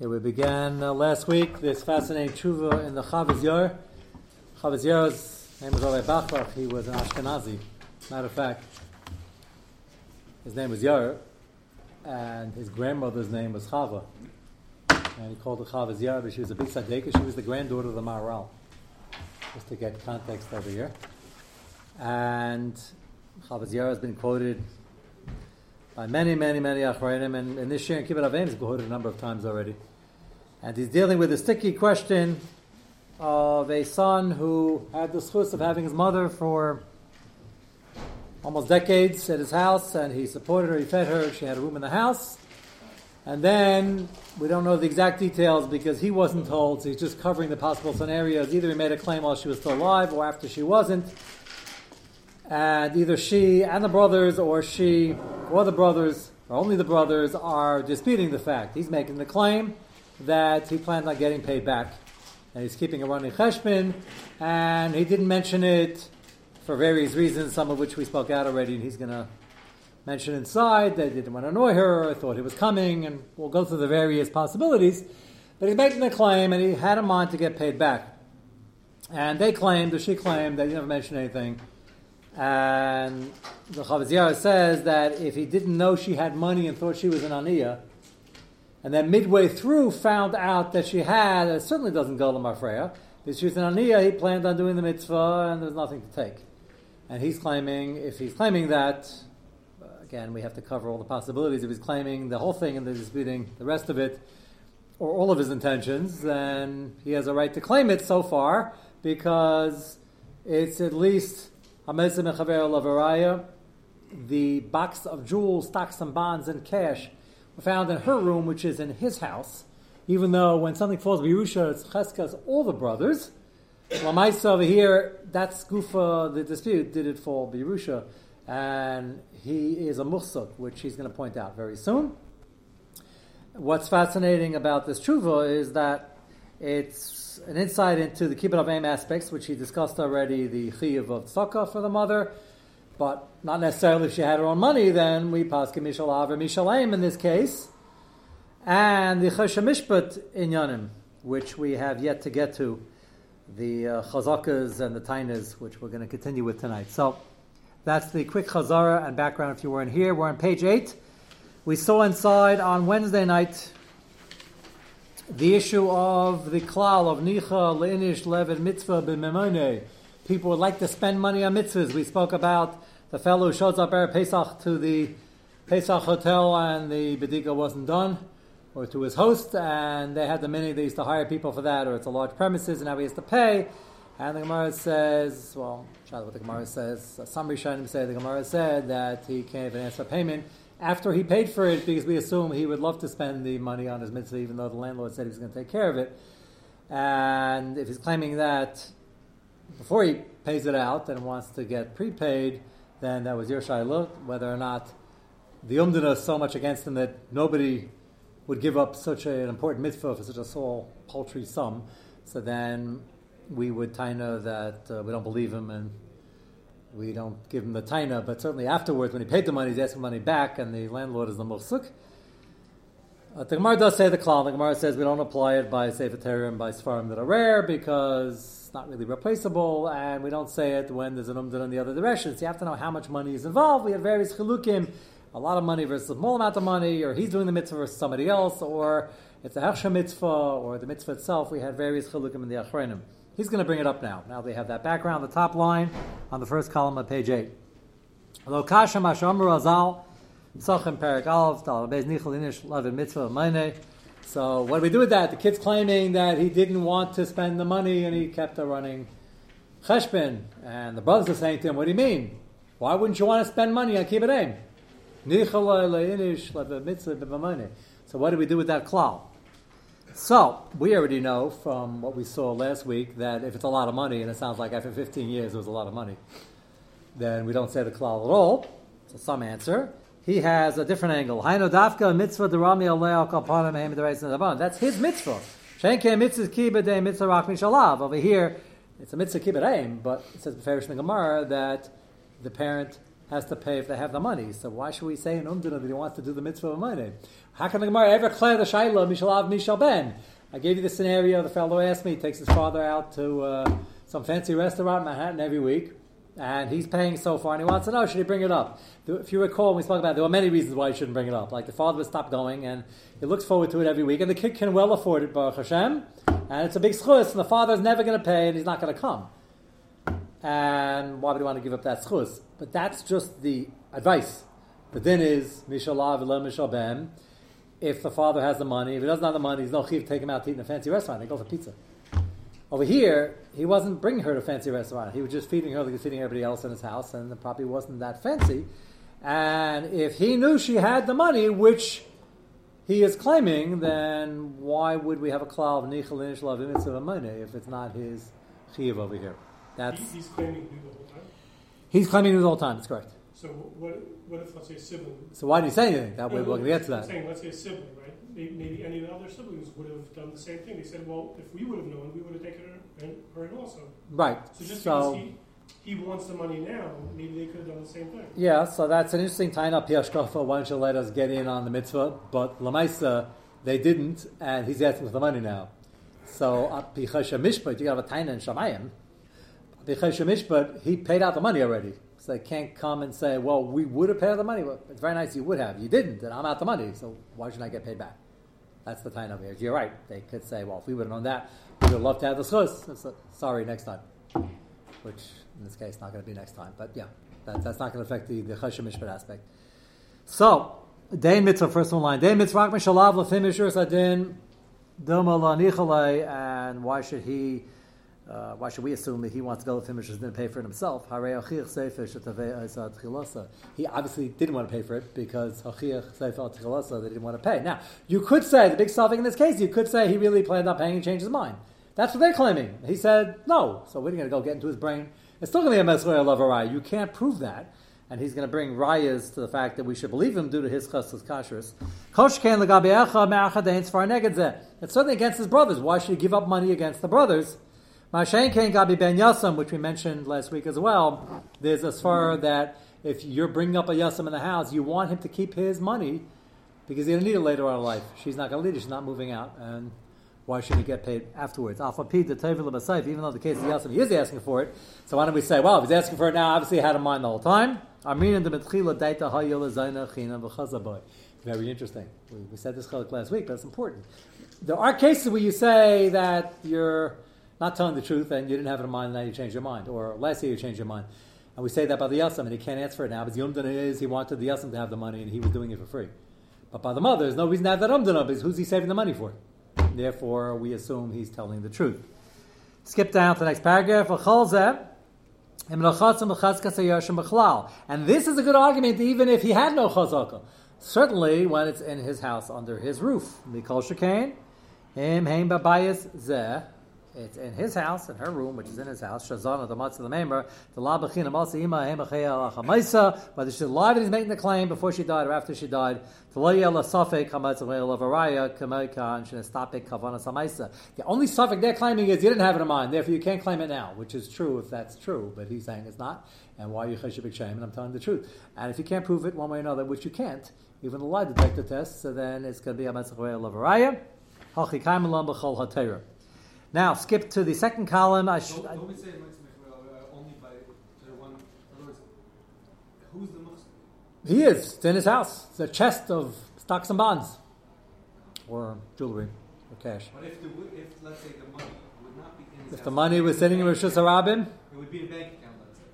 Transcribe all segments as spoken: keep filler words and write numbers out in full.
Okay, we began uh, last week this fascinating tshuva in the Chavos Yair. Chavos Yair's name was Rabbi Bacharach. He was an Ashkenazi. Matter of fact, his name was Yair, and his grandmother's name was Chava. And he called her Chavos Yair, but she was a big tzaddik. She was the granddaughter of the Maharal, just to get context over here. And Chavos Yair has been quoted by many, many, many Achronim, and, and this year in Kibbutz Avim has been quoted a number of times already. And he's dealing with the sticky question of a son who had the schus of having his mother for almost decades at his house, and he supported her, he fed her, she had a room in the house. And then, we don't know the exact details because he wasn't told, so he's just covering the possible scenarios. Either he made a claim while she was still alive or after she wasn't. And either she and the brothers, or she or the brothers, or only the brothers, are disputing the fact. He's making the claim that he planned on getting paid back, and he's keeping a running cheshbon, and he didn't mention it for various reasons, some of which we spoke out already, and he's going to mention inside that he didn't want to annoy her, or thought he was coming, and we'll go through the various possibilities. But he's making the claim, and he had in mind to get paid back. And they claimed, or she claimed, that he never mentioned anything. And the Chavos Yair says that if he didn't know she had money and thought she was an aniyah, and then midway through found out that she had, it certainly doesn't go to Mafreya, because she was an aniyah, he planned on doing the mitzvah, and there was nothing to take. And he's claiming, if he's claiming that, again, we have to cover all the possibilities, if he's claiming the whole thing and they're disputing the rest of it, or all of his intentions, then he has a right to claim it so far, because it's at least the box of jewels, stocks and bonds, and cash were found in her room, which is in his house. Even though when something falls by Yerushah, it's Cheskas, all the brothers. Lamaisa over here, that's Gufa, the dispute. Did it fall by Yerushah? And he is a muhsuk, which he's going to point out very soon. What's fascinating about this tshuva is that it's an insight into the Kibbutz Avim aspects, which he discussed already, the chiyuv of tzedakah for the mother, but not necessarily if she had her own money, then we paskin mishal av or mishal aim in this case, and the Choshen Mishpat in Yanim, which we have yet to get to, the uh, chazakas and the tainas, which we're going to continue with tonight. So that's the quick chazara and background if you weren't here. We're on page eight. We saw inside on Wednesday night the issue of the klal of nicha leinish levin mitzvah b'memone. People would like to spend money on mitzvahs. We spoke about the fellow who shows up erev Pesach to the Pesach hotel and the bedika wasn't done, or to his host, and they had the money. They used to hire people for that, or it's a large premises, and now he has to pay. And the Gemara says, well, shout out what the Gemara says. Some Rishonim say the Gemara said that he can't even ask for payment after he paid for it, because we assume he would love to spend the money on his mitzvah, even though the landlord said he was going to take care of it. And if he's claiming that before he pays it out and wants to get prepaid, then that was your shaila, whether or not the umdana is so much against him that nobody would give up such a, an important mitzvah for such a small, paltry sum. So then we would taina that uh, we don't believe him, and we don't give him the taina, but certainly afterwards, when he paid the money, he's asking money back, and the landlord is the muhsuk. Uh, the Gemara does say the klal. The Gemara says we don't apply it by Sefer Torah and by Sfarim that are rare, because it's not really replaceable, and we don't say it when there's an umdan in the other direction. So you have to know how much money is involved. We have various chilukim, a lot of money versus a small amount of money, or he's doing the mitzvah versus somebody else, or it's a hersha mitzvah, or the mitzvah itself. We had various chilukim in the achronim. He's going to bring it up now. Now they have that background, the top line on the first column of page eight. Lo kasha masham razal sachem perik alef talabez nichol inish levin mitzvah mine. So what do we do with that? The kid's claiming that he didn't want to spend the money and he kept a running cheshbon. And the brothers are saying to him, what do you mean? Why wouldn't you want to spend money on kibbutzim? Nichol leinish levin mitzvah mine. So what do we do with that klal? So, we already know from what we saw last week that if it's a lot of money, and it sounds like after fifteen years it was a lot of money, then we don't say the klal at all. So some answer. He has a different angle. That's his mitzvah. Over here, it's a mitzvah kibbut aim, but it says in the Gemara that the parent has to pay if they have the money. So why should we say in Umdina that he wants to do the mitzvah of money? How can the Gemara ever clear the Shaila, Mishalav, Mishal Ben? I gave you the scenario, the fellow asked me, he takes his father out to uh, some fancy restaurant in Manhattan every week, and he's paying so far, and he wants to know, should he bring it up? If you recall, we spoke about it, there were many reasons why he shouldn't bring it up. Like the father would stop going, and he looks forward to it every week, and the kid can well afford it, Baruch Hashem, and it's a big schus, and the father's never going to pay, and he's not going to come. And why would he want to give up that schus? But that's just the advice. The din is, Mishalav V'lo Mishal Ben. If the father has the money, if he doesn't have the money, he's no chiv to take him out to eat in a fancy restaurant. They go for pizza. Over here, he wasn't bringing her to a fancy restaurant. He was just feeding her like he was feeding everybody else in his house, and it probably wasn't that fancy. And if he knew she had the money, which he is claiming, then why would we have a klal of nichel inish lav imitzvah money if it's not his chiv over here? That's he's claiming it the whole time? He's claiming it the whole time, that's correct. So what, what if, let's say, a sibling... So why didn't he say anything? That way no, we're going to get to that. I'm saying, let's say a sibling, right? Maybe, maybe any of the other siblings would have done the same thing. They said, well, if we would have known, we would have taken her in also. Right. So just so, because he, he wants the money now, maybe they could have done the same thing. Yeah, so that's an interesting tie up. Yashkofa, why don't you let us get in on the mitzvah? But Lamaisa, they didn't, and he's asking for the money now. So, Apichisha Mishpat, you got to have a taina in Shamayim. Apichisha Mishpat, he paid out the money already. So they can't come and say, well, we would have paid out the money. Well, it's very nice you would have. You didn't, and I'm out the money, so why should I get paid back? That's the time over here. You're right. They could say, well, if we would have known that, we would have loved to have the schus. Sorry, next time. Which, in this case, not going to be next time. But yeah, that, that's not going to affect the, the Choshen Mishpat aspect. So, Dein Mitzvah, first one line. Dein Mitzvah, Mishalav, Lefim, Yishur, Sadin, Duma, La, Nichalei, and why should he... Uh, why should we assume that he wants to go with him and just didn't pay for it himself? He obviously didn't want to pay for it because they didn't want to pay. Now, you could say, the big solving in this case, you could say he really planned on paying and changed his mind. That's what they're claiming. He said, no. So we're going to go get into his brain. It's still going to be a Mesroya Love Araya. You can't prove that. And he's going to bring rayas to the fact that we should believe him due to his chastas kashrus. It's certainly against his brothers. Why should he give up money against the brothers? Mashen Ken Gabi Ben Yasam, which we mentioned last week as well, there's a sfar that if you're bringing up a Yasam in the house, you want him to keep his money because he's going to need it later on in life. She's not going to need it. She's not moving out. And why should he get paid afterwards? Alpha P, the Tevil Basayf, even though the case of Yasam, he is asking for it. So why don't we say, well, if he's asking for it now, obviously he had in mind the whole time. Very interesting. We, we said this chiluk last week, but it's important. There are cases where you say that you're... not telling the truth, and you didn't have it in mind, and now you changed your mind. Or last year you changed your mind. And we say that by the Yasam, and he can't answer it now, because the Umdana is, he wanted the Yasam to have the money, and he was doing it for free. But by the mother, there's no reason to have that Umdana, because who's he saving the money for? Therefore, we assume he's telling the truth. Skip down to the next paragraph. And this is a good argument, even if he had no chazaka. Certainly, when it's in his house, under his roof. Mikol Shekain, Im Haim Babayas Zeh. It's in his house, in her room, which is in his house. Shazana, the matzah, the member, the la b'china matzah ima hemachaya lachamaisa. Whether she's alive and he's making the claim before she died or after she died. The only suffix they're claiming is you didn't have it in mind, therefore you can't claim it now, which is true if that's true, but he's saying it's not. And why are you cheshivik shame? And I'm telling the truth. And if you can't prove it one way or another, which you can't, even the lie detector test, so then it's going to be a matzachaya lavaraya. Hachikaim alam b'chol hatera. Now, skip to the second column. I sh- don't, don't we say uh, only by the one? Who's the most? He is. It's in his house. It's a chest of stocks and bonds. Or jewelry. Or cash. But if, the, if let's say, the money would not be in his If house, the money was sitting in Roshus Harabim? It would be a bank account, let's say.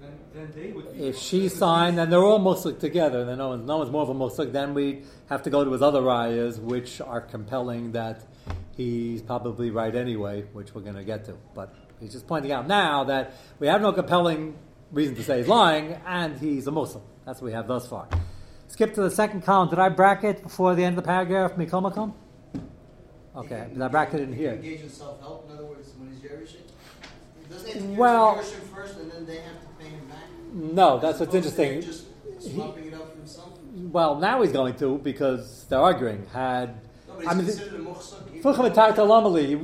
Then, then they would be... If she signed, then they're all Muslik together. Then no one's, no one's more of a Muslik. Then we have to go to his other rayas, which are compelling that... He's probably right anyway, which we're going to get to. But he's just pointing out now that we have no compelling reason to say he's lying, and he's a Muslim. That's what we have thus far. Skip to the second column. Did I bracket before the end of the paragraph? Mikom Makom? Okay, did I bracket it in here? Engage in self-help, in other words, when he's Yerushah? Doesn't he have to give well, to Yerushah first, and then they have to pay him back? No, that's what's interesting. Just swapping he, it up for himself? Well, now he's going to, because they're arguing. Had... I mean,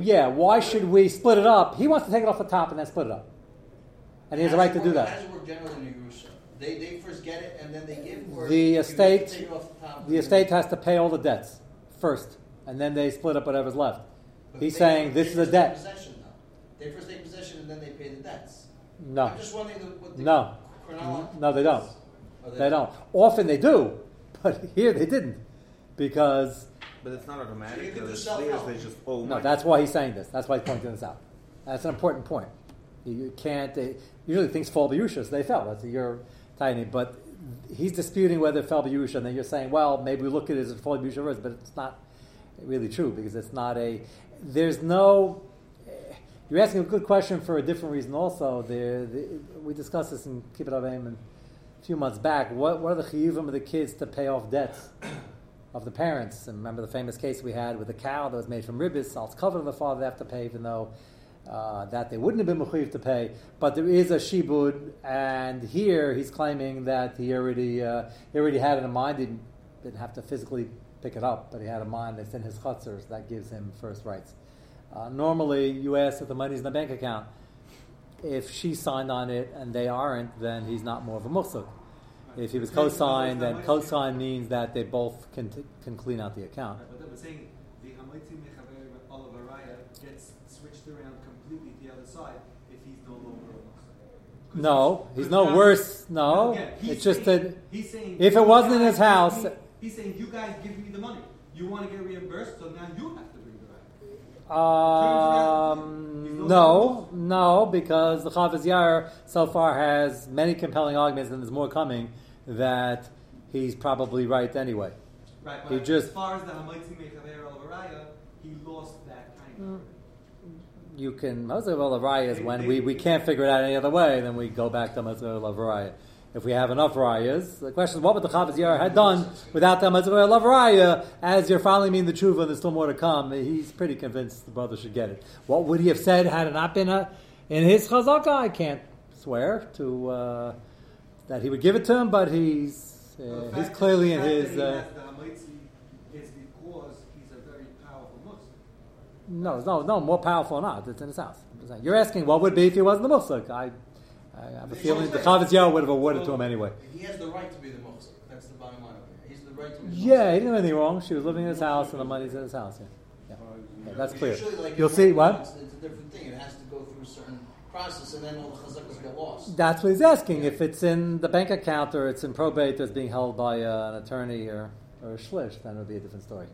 yeah, why should we split it up? He wants to take it off the top and then split it up. And he has a right to do that. They they first get it and then they give. Or the estate the, the estate has to pay all the debts first, and then they split up whatever's left. But He's they, saying they this first is a debt. Take possession, though. They first take possession and then they pay the debts. No. I'm just wondering what the no. chronology. No, they don't. Oh, they, they don't. don't. Often they do, but here they didn't, because. But it's not automatic. So it's clear they just owe money. No, that's why he's saying this. That's why he's pointing this out. That's an important point. You, you can't. They, usually things fall by Yerushah. They fell. That's your tiny. But he's disputing whether it fell by Yerushah, and then you're saying, well, maybe we look at it as a fall by Yerushah verse, but it's not really true because it's not a. There's no. You're asking a good question for a different reason. Also, there the, we discussed this in Kibbutz Avim a few months back. What what are the chiyuvim of the kids to pay off debts? Of the parents, and remember the famous case we had with the cow that was made from ribbis. It's covered on the father they have to pay, even though uh, that they wouldn't have been mechuyev to pay. But there is a shibud, and here he's claiming that he already uh, he already had it in mind. He didn't, didn't have to physically pick it up, but he had in mind that's in his chutzers. That gives him first rights. Uh, normally, you ask if the money's in the bank account. If she signed on it and they aren't, then he's not more of a musuk. If he was co-signed, then co-signed means that they both can t- can clean out the account. Right, but I'm saying the Hamoitzi Mechaber Olav Araya gets switched around completely to the other side if he's no longer a Muslim. No, he's, he's no now, worse. No, yeah, it's just saying, that he's saying, if it wasn't in his house... Me, he's saying, you guys give me the money. You want to get reimbursed, so now you have to bring it back. Um, no, no, no, because the Chavos Yair so far has many compelling arguments, and there's more coming, that he's probably right anyway. Right, but he just, as far as the Hamaitzi Mechaber Olavaraya, he lost that kind of... You can... Hamaitzi Olavaraya is when we, we can't figure it out any other way, then we go back to Hamaitzi Olavaraya. If we have enough rayas, the question is, what would the Chavos Yair have done without the Hamaitzi Mechaber Olavaraya? As you're finally mean the tshuva, there's still more to come. He's pretty convinced the brother should get it. What would he have said had it not been a, in his chazaka? I can't swear to... Uh, That he would give it to him, but he's uh, well, he's clearly in his. Uh, is because he's a very powerful Muslim. No, no, no, more powerful or not. It's in his house. You're asking what would be if he wasn't the Muslim. I, I have a feeling the Chavos Yair would have awarded so, to him anyway. He has the right to be the Muslim. That's the bottom line. He's the right to be the Muslim. Yeah, he didn't do anything wrong. She was living in his house, and the money's in his house. Yeah, yeah. yeah that's clear. Like You'll see what. It's, it's a different thing. It has to go through certain. Process and then all the chazakas get lost. That's what he's asking. Yeah. If it's in the bank account or it's in probate that's being held by uh, an attorney or, or a shlish, then it would be a different story.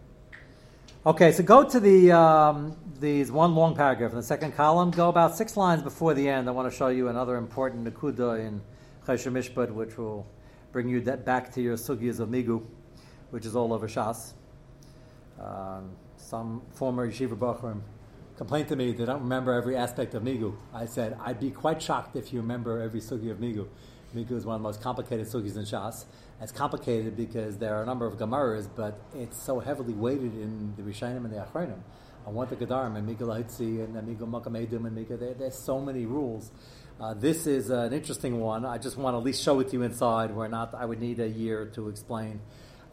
Okay, so go to the um, these one long paragraph in the second column. Go about six lines before the end. I want to show you another important nekuda in Choshen Mishpat, which will bring you back to your sugyas of Migu, which is all over Shas. Um, some former yeshiva bachurim complained to me they don't remember every aspect of Migu. I said, I'd be quite shocked if you remember every sugi of Migu. Migu is one of the most complicated sugis in Shas. It's complicated because there are a number of Gemaras, but it's so heavily weighted in the Rishonim and the Achronim. I want the Gedarim and Migu Lahitzi and Migu Makam Edum and Migu. There, there's so many rules. Uh, this is an interesting one. I just want to at least show it to you inside. Where not, I would need a year to explain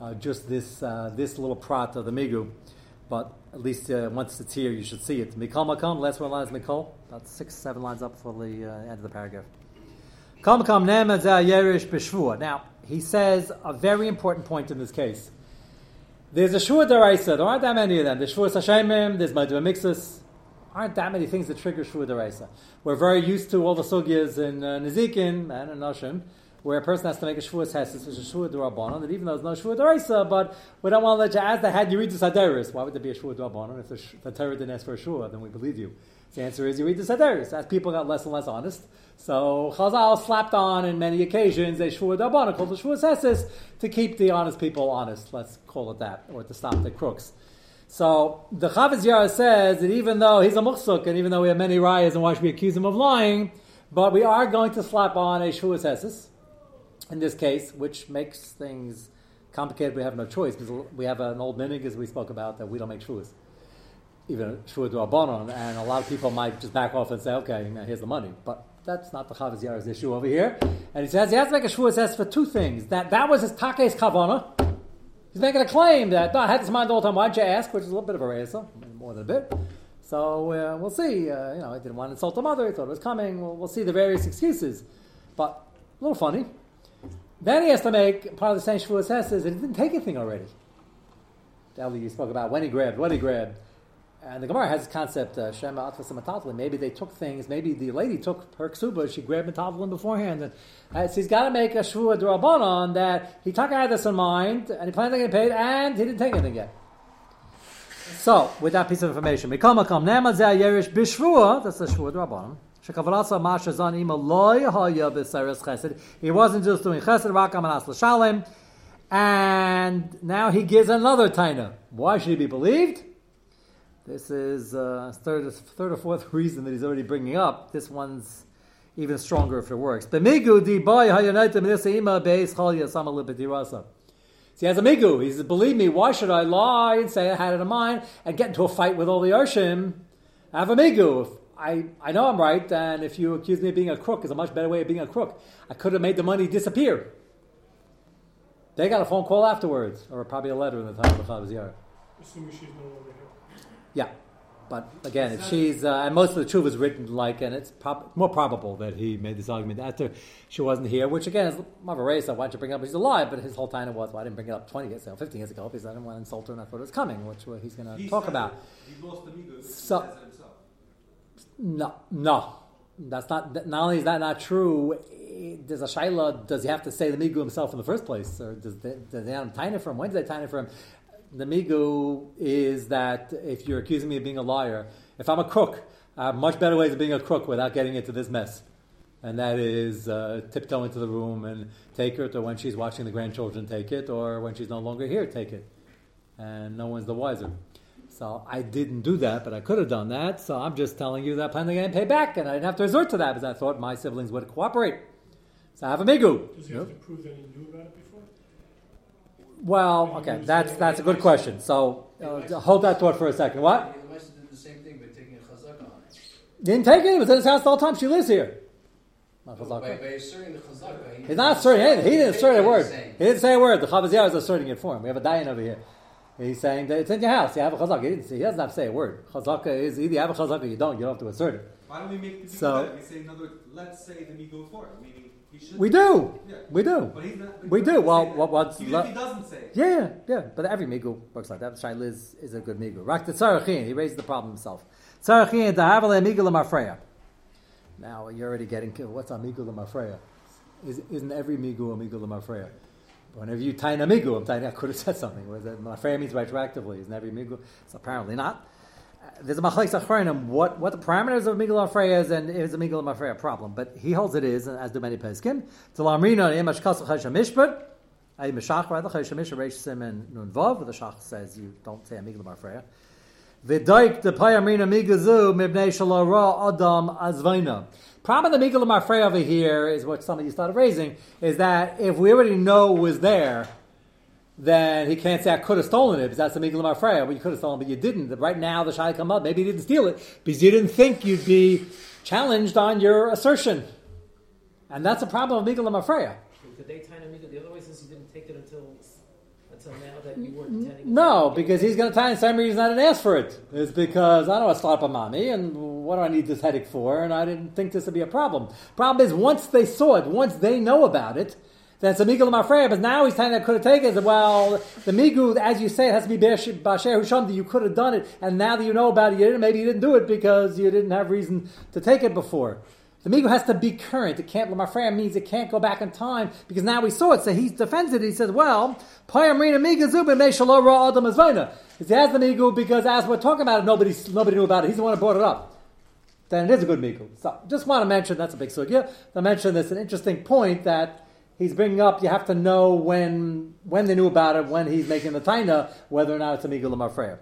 uh, just this uh, this little prat of the Migu. But at least uh, once it's here, you should see it. Mikol Makom, last one line is Mikol. About six, seven lines up for the uh, end of the paragraph. Now, he says a very important point in this case. There's a Shua D'Oraisa. There aren't that many of them. There's Shua Sashemim, there's Madhua Mixus. Aren't that many things that trigger Shua D'Oraisa. We're very used to all the sugyas in uh, Nezikin and in Noshim, where a person has to make a Shavuos Hesed, which is a Shavuos D'Rabbanan, that even though there's no Shavuos D'Oraisa, but we don't want to let you ask that, had Yeridus Haderis. Why would there be a Shavuos D'Rabbanan? If the, the Torah didn't ask for a Shavuos, then we believe you. The answer is Yeridus Haderis. As people got less and less honest, so Chazal slapped on, in many occasions, a Shavuos D'Rabbanan called the Shavuos Hesed to keep the honest people honest, let's call it that, or to stop the crooks. So the Chavos Yair says that even though he's a muksuk, and even though we have many rayas and why should we accuse him of lying, but we are going to slap on a Shavuos Hesed, in this case, which makes things complicated. We have no choice because we have an old minig, as we spoke about, that we don't make shuas, even shuas d'rabanan, and a lot of people might just back off and say, okay, now here's the money. But that's not the Chavos Yair's issue over here. And he says he has to make a shuas es for two things. That that was his takes kavana. He's making a claim that, no, I had this in mind all the time, why'd you ask? Which is a little bit of a razor, more than a bit. So uh, we'll see. Uh, you know, I didn't want to insult the mother. He thought it was coming. We'll, we'll see the various excuses. But a little funny. Then he has to make part of the same Shavuos Ches is that he didn't take anything already. The elder you spoke about when he grabbed, when he grabbed. And the Gemara has this concept, uh, Shema Atfas Matatlin. Maybe they took things, maybe the lady took her ksuba, she grabbed Matatlin beforehand. And, uh, so he's got to make a Shavuot D'Rabbanan that he took out this in mind, and he planned on getting paid, and he didn't take anything yet. So, with that piece of information, that's the Shavuot D'Rabbanan. He wasn't just doing chesed, rakam, and asla shalem. And now he gives another taina. Why should he be believed? This is uh, third, third or fourth reason that he's already bringing up. This one's even stronger if it works. So he has a migu. He says, believe me, why should I lie and say I had it in mind and get into a fight with all the Arshim? I have a migu. I, I know I'm right, and if you accuse me of being a crook, it's a much better way of being a crook. I could have made the money disappear. They got a phone call afterwards, or probably a letter in the time of the Chavos Yair. Assuming she's no longer here. Yeah, but again, if she's, uh, and most of the truth is written like, and it's prob- more probable that he made this argument after she wasn't here, which again is Mother Reza, why don't you bring it up when she's alive? But his whole time was, well, I didn't bring it up twenty years ago, fifteen years ago, because I didn't want to insult her and I thought it was coming, which he's going to talk about. It. He lost the ego. So, No, no, that's not. Not only is that not true, there's a shaila. Does he have to say the migu himself in the first place, or does they, does they have time for him? When did they time for him? The migu is that if you're accusing me of being a liar, if I'm a crook, I have much better ways of being a crook without getting into this mess, and that is uh, tiptoe into the room and take it, or when she's watching the grandchildren, take it, or when she's no longer here, take it, and no one's the wiser. So I didn't do that, but I could have done that. So I'm just telling you that I plan to get him paid back, and I didn't have to resort to that because I thought my siblings would cooperate. So I have a migu. Does he have to prove that he knew about it before? Well, okay, that's that's a good question. So uh, hold that thought for a second. What? He must have done the same thing by taking a chazakah on it. Didn't take it. He was in his house the whole time. She lives here. Not by, by asserting the chazakah. He's not asserting anything. He didn't assert a word. He didn't say a word. The Chavos Yair is asserting it for him. We have a dayan over here. He's saying that it's in your house. You have a chazakah. He didn't say, he doesn't have to say a word. Chazakah is either you have a chazakah or you don't. You don't have to assert it. Why don't we make the migu so, that? We say another. Let's say the migu for it. Meaning he should. We do. Yeah. We do. But he's not, we do. Well, what, what's even lo- if he doesn't say it. Yeah, yeah, yeah. But every migu works like that. Shai Liz is a good migu. Rak the tzarachin. He raises the problem himself. Tzarachin da havale migu l'mafreya. Now you're already getting killed. What's a migu l'mafreya? Isn't every migu a migu l'mafreya? Whenever you tie an amigu, I'm tying, I could have said something. My frame means retroactively. Isn't every migu? So apparently not. Uh, there's a machlekes achronim. What what the parameters of migu l'mafreya is, and is a migu l'mafreya a problem? But he holds it is, as do many peskim. T'lamrina imash kasel choshen mishpat. Ay mishach rather choshen mishpat reishim and nunvav. The shach says you don't say a migu l'mafreya. V'daik the payamrina miguzu mibnei shalora adam azvina. Problem of the migu l'mafreya over here is what some of you started raising, is that if we already know it was there, then he can't say, I could have stolen it, because that's the migu l'mafreya. Well, you could have stolen it, but you didn't. Right now, the shai come up, maybe he didn't steal it, because you didn't think you'd be challenged on your assertion. And that's a problem of migu l'mafreya. Could they tie migu the other way, since you didn't take it until until now that you weren't intending? No, because he's going to tie in the same reason I didn't ask for it. It's because I don't want to slap a mommy, and what do I need this headache for? And I didn't think this would be a problem. Problem is, once they saw it, once they know about it, then it's a migu l'mafreya. But now he's saying that could have taken it. Well, the migu, as you say, it has to be b'asher husham, that you could have done it. And now that you know about it, you didn't, maybe you didn't do it because you didn't have reason to take it before. The migu has to be current. It can't, l'mafreya means it can't go back in time because now we saw it. So he defends it. He says, well, payamrina migu zubim me shelo ra adam azvona. He has the migu because as we're talking about it, nobody, nobody knew about it. He's the one who brought it up. Then it is a good migu. So, just want to mention, that's a big sugya, I mention this, an interesting point that he's bringing up, you have to know when when they knew about it, when he's making the taina, whether or not it's a migu l'mafreya.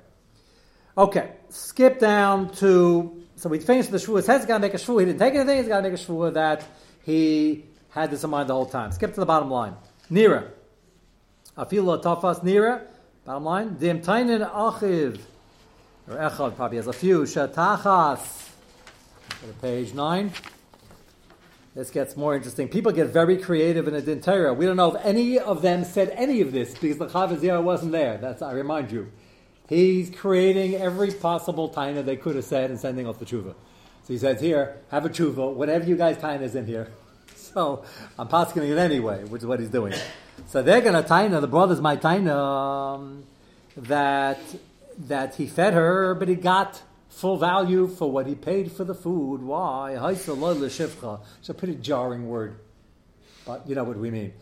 Okay, skip down to, so we finished the shvuah, he's got to make a shvuah, he didn't take anything, he's got to make a shvuah that he had this in mind the whole time. Skip to the bottom line. Nira. Afilo tafas nira. Bottom line. Dim tainen achiv. Or echad probably has a few. Shatachas. Page nine. This gets more interesting. People get very creative in a din Torah. We don't know if any of them said any of this because the Chavos Yair wasn't there. That's, I remind you. He's creating every possible taina they could have said and sending off the tshuva. So he says here, have a tshuva, whatever you guys taina is in here. So I'm paskening it anyway, which is what he's doing. So they're going to taina, the brothers might taina, um, that that he fed her, but he got full value for what he paid for the food. Why? It's a pretty jarring word, but you know what we mean.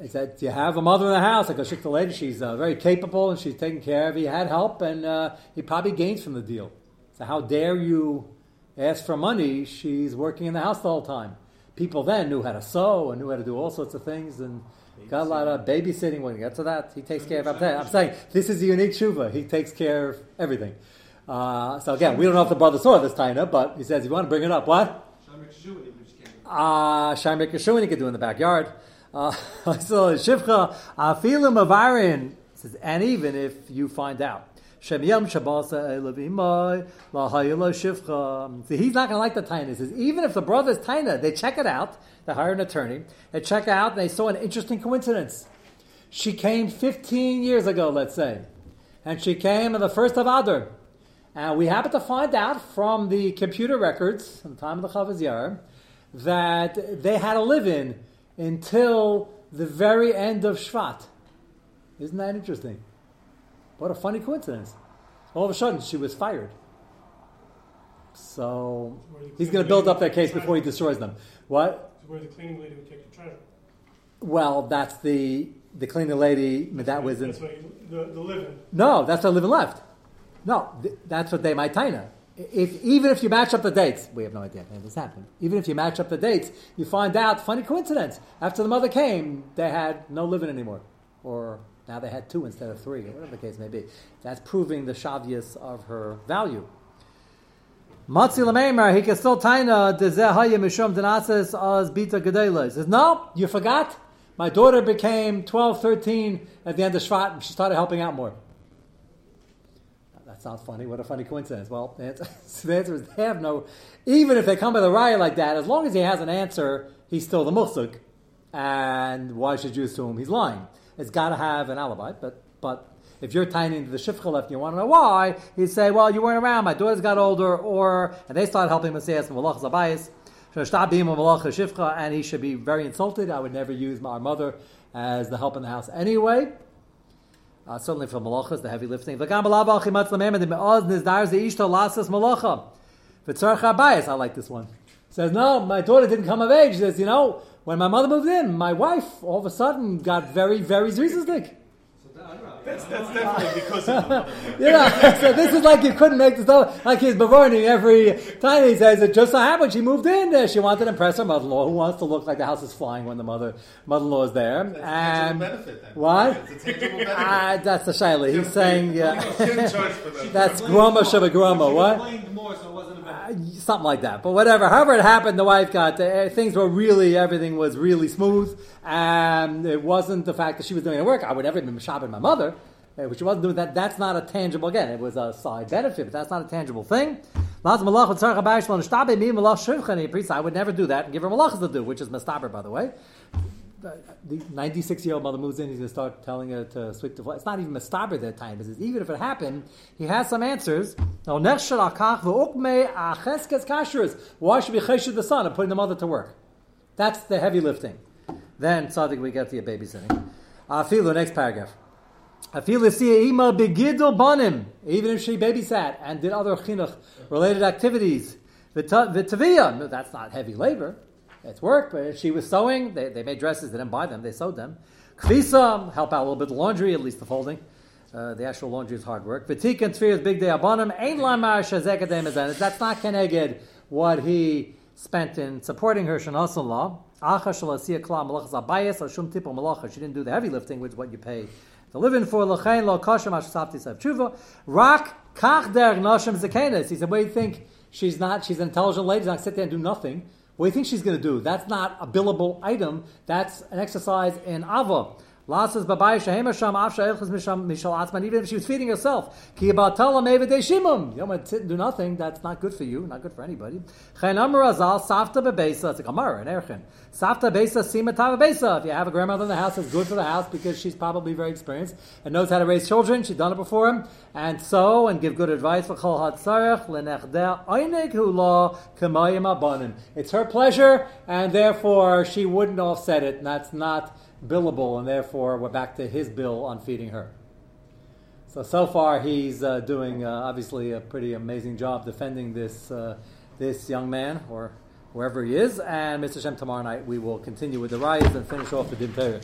Is that you have a mother in the house, like a shikta lady, she's uh, very capable and she's taken care of. He had help and uh, he probably gains from the deal. So how dare you ask for money? She's working in the house the whole time. People then knew how to sew and knew how to do all sorts of things and got a lot of babysitting. When you get to that, he takes care of everything. I'm saying this is a unique tshuva. He takes care of everything. Uh, so again, we don't know if the brother saw this taina, but he says, if you want to bring it up, what? Uh, Shaimek Yeshua he could do in the backyard. Uh, so Shivcha, Afilim Avarin says, and even if you find out, so he's not going to like the taina. He says, even if the brother's taina, they check it out, they hire an attorney, they check it out and they saw an interesting coincidence. She came fifteen years ago, let's say, and she came on the first of Adar. And we happen to find out from the computer records, from the time of the Chavos Yair, that they had a live-in until the very end of Shvat. Isn't that interesting? What a funny coincidence. All of a sudden, she was fired. So he's going to build up that case before he destroys them. What? Where the cleaning lady would take the treasure. Well, that's the the cleaning lady. That was in, that's what you, the, the live-in. No, that's the live-in left. No, th- that's what they might taina. If even if you match up the dates, we have no idea how this happened. Even if you match up the dates, you find out, funny coincidence, after the mother came, they had no living anymore. Or now they had two instead of three, or whatever the case may be. That's proving the shavius of her value. Matzi Lameimar, he can still taina, Dezeh Hayim Mishum Danasis Az Bita Gedela. He says, no, you forgot. My daughter became twelve, thirteen at the end of Shvat, and she started helping out more. Sounds funny. What a funny coincidence. Well, the answer, the answer is they have no... Even if they come with a riot like that, as long as he has an answer, he's still the muhsuk. And why should you assume he's lying? It's got to have an alibi. But but if you're tying into the shifcha left and you want to know why, he'd say, well, you weren't around. My daughters got older. Or... And they started helping Messias and Malach Zabayas. And he should be very insulted. I would never use my mother as the help in the house anyway. Uh, certainly for malachas, the heavy lifting. I like this one. It says, no, my daughter didn't come of age. It says, you know, when my mother moved in, my wife all of a sudden got very, very zrizistic. That's, that's definitely because of the mother. You know, so this is like you couldn't make this up. Like he's bevorning every time. He says, it just so happened she moved in there. She wanted to impress her mother-in-law, who wants to look like the house is flying when the mother, mother-in-law is there. That's and a tangible benefit, then. What? It's a tangible benefit. Uh, that's the shayla. He's saying, yeah. That's groma shava groma. What? More, so it wasn't a benefit. Uh, something like that. But whatever. However it happened, the wife got, uh, things were really, everything was really smooth. And it wasn't the fact that she was doing her work. I would never have been shopping my mother. Which wasn't doing that. That's not a tangible. Again, it was a side benefit, but that's not a tangible thing. I would never do that and give her malachas to do, which is mastaber, by the way. The ninety-six-year-old mother moves in. He's going to start telling her to switch to. It's not even mastaber that time. It's even if it happened, he has some answers. Why should we chesed the son and putting the mother to work? That's the heavy lifting. Then tzaddik, we get to your babysitting. Afilu, next paragraph. Even if she babysat and did other chinuch related activities, no, that's not heavy labor. It's work, but if she was sewing, they, they made dresses, they didn't buy them, they sewed them. Kvisa, help out a little bit of laundry, at least the folding. Uh, the actual laundry is hard work. Vatik and Tzvi is big day abonim. Ein lamar shazeka demezan. That's not keneged what he spent in supporting her. Shanasallah. Acha shalasiya kla malachas abayas or shum tipo malacha. She didn't do the heavy lifting, which is what you pay. The living for Lachain Lo Kosher Mashapti Sav Tshuva. Rak Kach Der Noshim Zekenes. He said, what do you think? She's not, she's an intelligent lady, she's not going to sit there and do nothing. What do you think she's going to do? That's not a billable item. That's an exercise in Ava. La says, Babai Shehem Hashem, Afsha Elchaz Mishal Atzman, even if she was feeding herself. Ki Batala Meve De Shimum. You don't want to sit and do nothing. That's not good for you, not good for anybody. Chen Amar Azal, Safta Bebesa. It's a Gemara in Erchen. Safta Besa, Simata Bebesa. If you have a grandmother in the house, it's good for the house because she's probably very experienced and knows how to raise children. She's done it before. And so, and give good advice for Chol HaTzarech, Lenechdeh Oineg Hula Kamayim Abonim. It's her pleasure, and therefore she wouldn't offset it. And that's not billable, and therefore we're back to his bill on feeding her. So, so far he's uh, doing uh, obviously a pretty amazing job defending this uh, this young man, or wherever he is, and Mister Shem, tomorrow night we will continue with the riots and finish off the Din Torah.